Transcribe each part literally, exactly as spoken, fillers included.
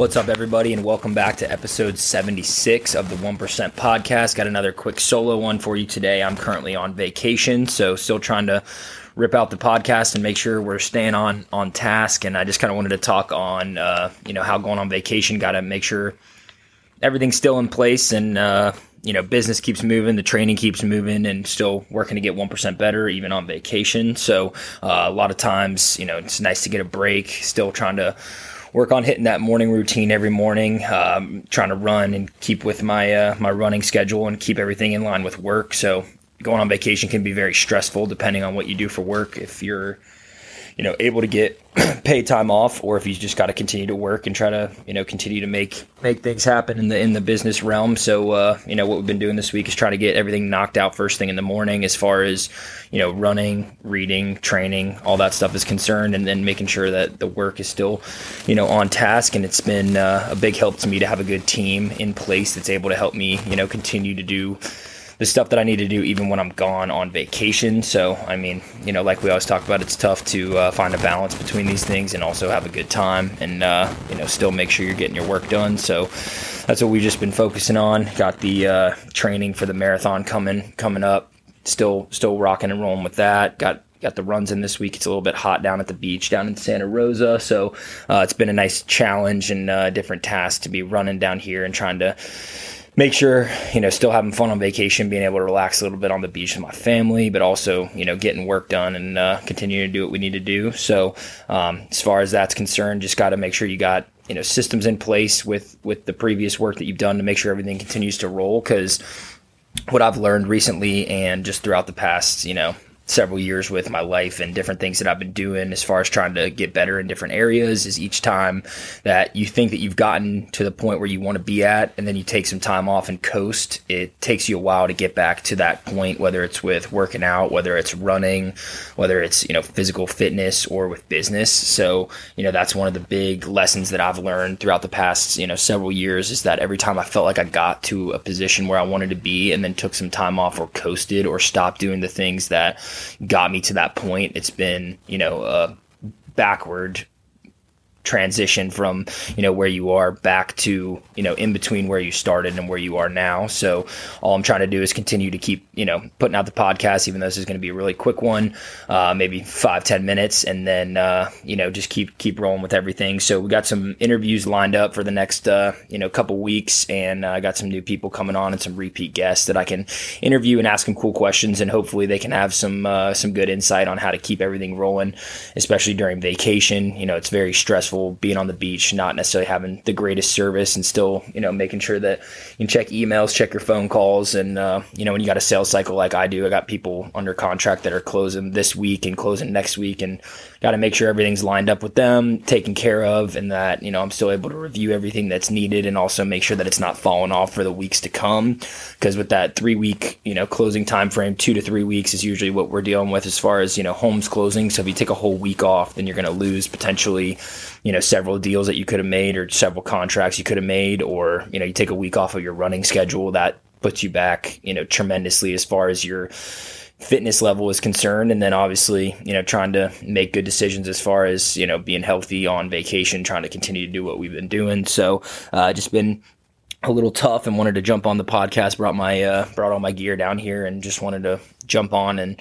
What's up, everybody, and welcome back to episode seventy-six of the one percent Podcast. Got another quick solo one for you today. I'm currently on vacation, so still trying to rip out the podcast and make sure we're staying on on task. And I just kind of wanted to talk on, uh, you know, how going on vacation, got to make sure everything's still in place and, uh, you know, business keeps moving, the training keeps moving, and still working to get one percent better even on vacation. So uh, a lot of times, you know, it's nice to get a break, still trying to work on hitting that morning routine every morning, um, trying to run and keep with my uh, my running schedule and keep everything in line with work. So going on vacation can be very stressful depending on what you do for work. If you're, you know, able to get paid time off, or if you just got to continue to work and try to, you know, continue to make make things happen in the in the business realm. So, uh, you know, what we've been doing this week is trying to get everything knocked out first thing in the morning as far as, you know, running, reading, training, all that stuff is concerned, and then making sure that the work is still, you know, on task. And it's been uh, a big help to me to have a good team in place that's able to help me, you know, continue to do the stuff that I need to do even when I'm gone on vacation. So, I mean, you know, like we always talk about, it's tough to uh, find a balance between these things and also have a good time and, uh, you know, still make sure you're getting your work done. So that's what we've just been focusing on. Got the uh, training for the marathon coming coming up. Still still rocking and rolling with that. Got Got the runs in this week. It's a little bit hot down at the beach down in Santa Rosa. So uh, it's been a nice challenge and uh, different task to be running down here and trying to make sure, you know, still having fun on vacation, being able to relax a little bit on the beach with my family, but also, you know, getting work done and uh, continuing to do what we need to do. So um, as far as that's concerned, just got to make sure you got, you know, systems in place with, with the previous work that you've done to make sure everything continues to roll. Because what I've learned recently and just throughout the past, you know, several years with my life and different things that I've been doing as far as trying to get better in different areas is each time that you think that you've gotten to the point where you want to be at, and then you take some time off and coast, it takes you a while to get back to that point, whether it's with working out, whether it's running, whether it's, you know, physical fitness or with business. So, you know, that's one of the big lessons that I've learned throughout the past, you know, several years is that every time I felt like I got to a position where I wanted to be and then took some time off or coasted or stopped doing the things that got me to that point, it's been, you know, a backward transition from, you know, where you are back to, you know, in between where you started and where you are now. So all I'm trying to do is continue to keep, you know, putting out the podcast, even though this is going to be a really quick one, uh, maybe five, ten minutes, and then, uh, you know, just keep, keep rolling with everything. So we got some interviews lined up for the next, uh, you know, couple weeks, and I uh, got some new people coming on and some repeat guests that I can interview and ask them cool questions. And hopefully they can have some, uh, some good insight on how to keep everything rolling, especially during vacation. You know, it's very stressful being on the beach, not necessarily having the greatest service, and still, you know, making sure that you can check emails, check your phone calls. And, uh, you know, when you got a sales cycle like I do, I got people under contract that are closing this week and closing next week, and got to make sure everything's lined up with them, taken care of, and that, you know, I'm still able to review everything that's needed and also make sure that it's not falling off for the weeks to come. Because with that three week, you know, closing time frame, two to three weeks is usually what we're dealing with as far as, you know, homes closing. So if you take a whole week off, then you're going to lose potentially, you know, several deals that you could have made or several contracts you could have made, or, you know, you take a week off of your running schedule, that puts you back, you know, tremendously as far as your fitness level is concerned. And then obviously, you know, trying to make good decisions as far as, you know, being healthy on vacation, trying to continue to do what we've been doing. So, uh, just been a little tough, and wanted to jump on the podcast, brought my, uh, brought all my gear down here and just wanted to jump on and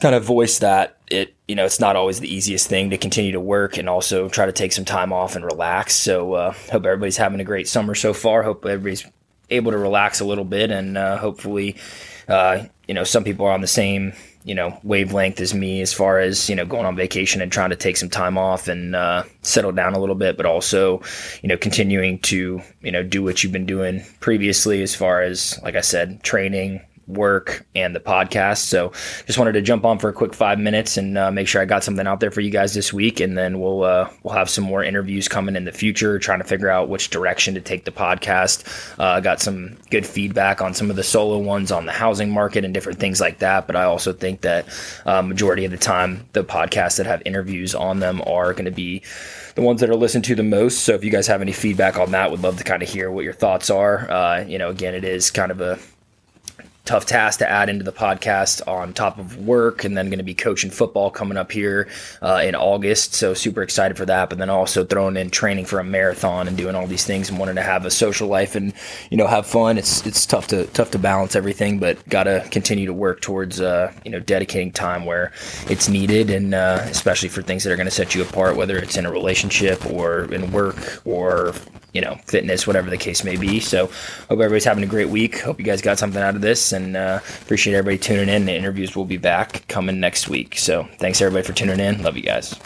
kind of voice that it, you know, it's not always the easiest thing to continue to work and also try to take some time off and relax. So, uh, hope everybody's having a great summer so far. Hope everybody's able to relax a little bit, and, uh, hopefully, uh, you know, some people are on the same, you know, wavelength as me as far as, you know, going on vacation and trying to take some time off and, uh, settle down a little bit, but also, you know, continuing to, you know, do what you've been doing previously as far as, like I said, training, work, and the podcast. So just wanted to jump on for a quick five minutes and uh, make sure I got something out there for you guys this week. And then we'll, uh, we'll have some more interviews coming in the future, trying to figure out which direction to take the podcast. Uh, got some good feedback on some of the solo ones on the housing market and different things like that. But I also think that uh, majority of the time, the podcasts that have interviews on them are going to be the ones that are listened to the most. So if you guys have any feedback on that, would love to kind of hear what your thoughts are. Uh, you know, again, it is kind of a tough task to add into the podcast on top of work, and then going to be coaching football coming up here uh, in August. So super excited for that. But then also throwing in training for a marathon and doing all these things and wanting to have a social life and, you know, have fun. It's it's tough to tough to balance everything, but got to continue to work towards, uh, you know, dedicating time where it's needed, and uh, especially for things that are going to set you apart, whether it's in a relationship or in work or, you know, fitness, whatever the case may be. So hope everybody's having a great week. Hope you guys got something out of this, and uh, appreciate everybody tuning in. The interviews will be back coming next week. So thanks everybody for tuning in. Love you guys.